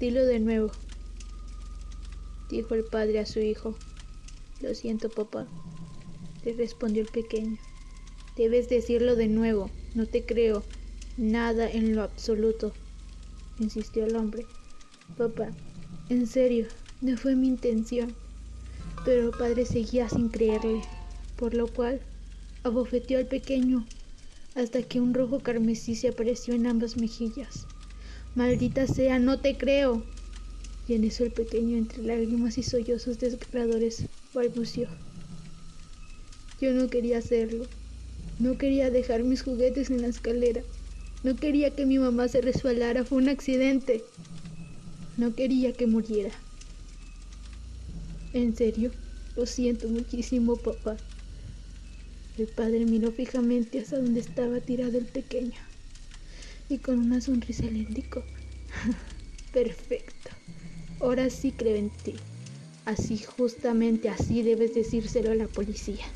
Dilo de nuevo, dijo el padre a su hijo. Lo siento, papá, le respondió el pequeño. Debes decirlo de nuevo, no te creo nada en lo absoluto, insistió el hombre. Papá, en serio, no fue mi intención. Pero el padre seguía sin creerle, por lo cual abofeteó al pequeño hasta que un rojo carmesí se apareció en ambas mejillas. Maldita sea, no te creo. Y en eso el pequeño, entre lágrimas y sollozos desgarradores, balbució. Yo no quería hacerlo. No quería dejar mis juguetes en la escalera. No quería que mi mamá se resbalara. Fue un accidente. No quería que muriera. En serio, lo siento muchísimo, papá. El padre miró fijamente hacia donde estaba tirado el pequeño y con una sonrisa le indicó: perfecto, ahora sí creo en ti. Así, justamente así debes decírselo a la policía.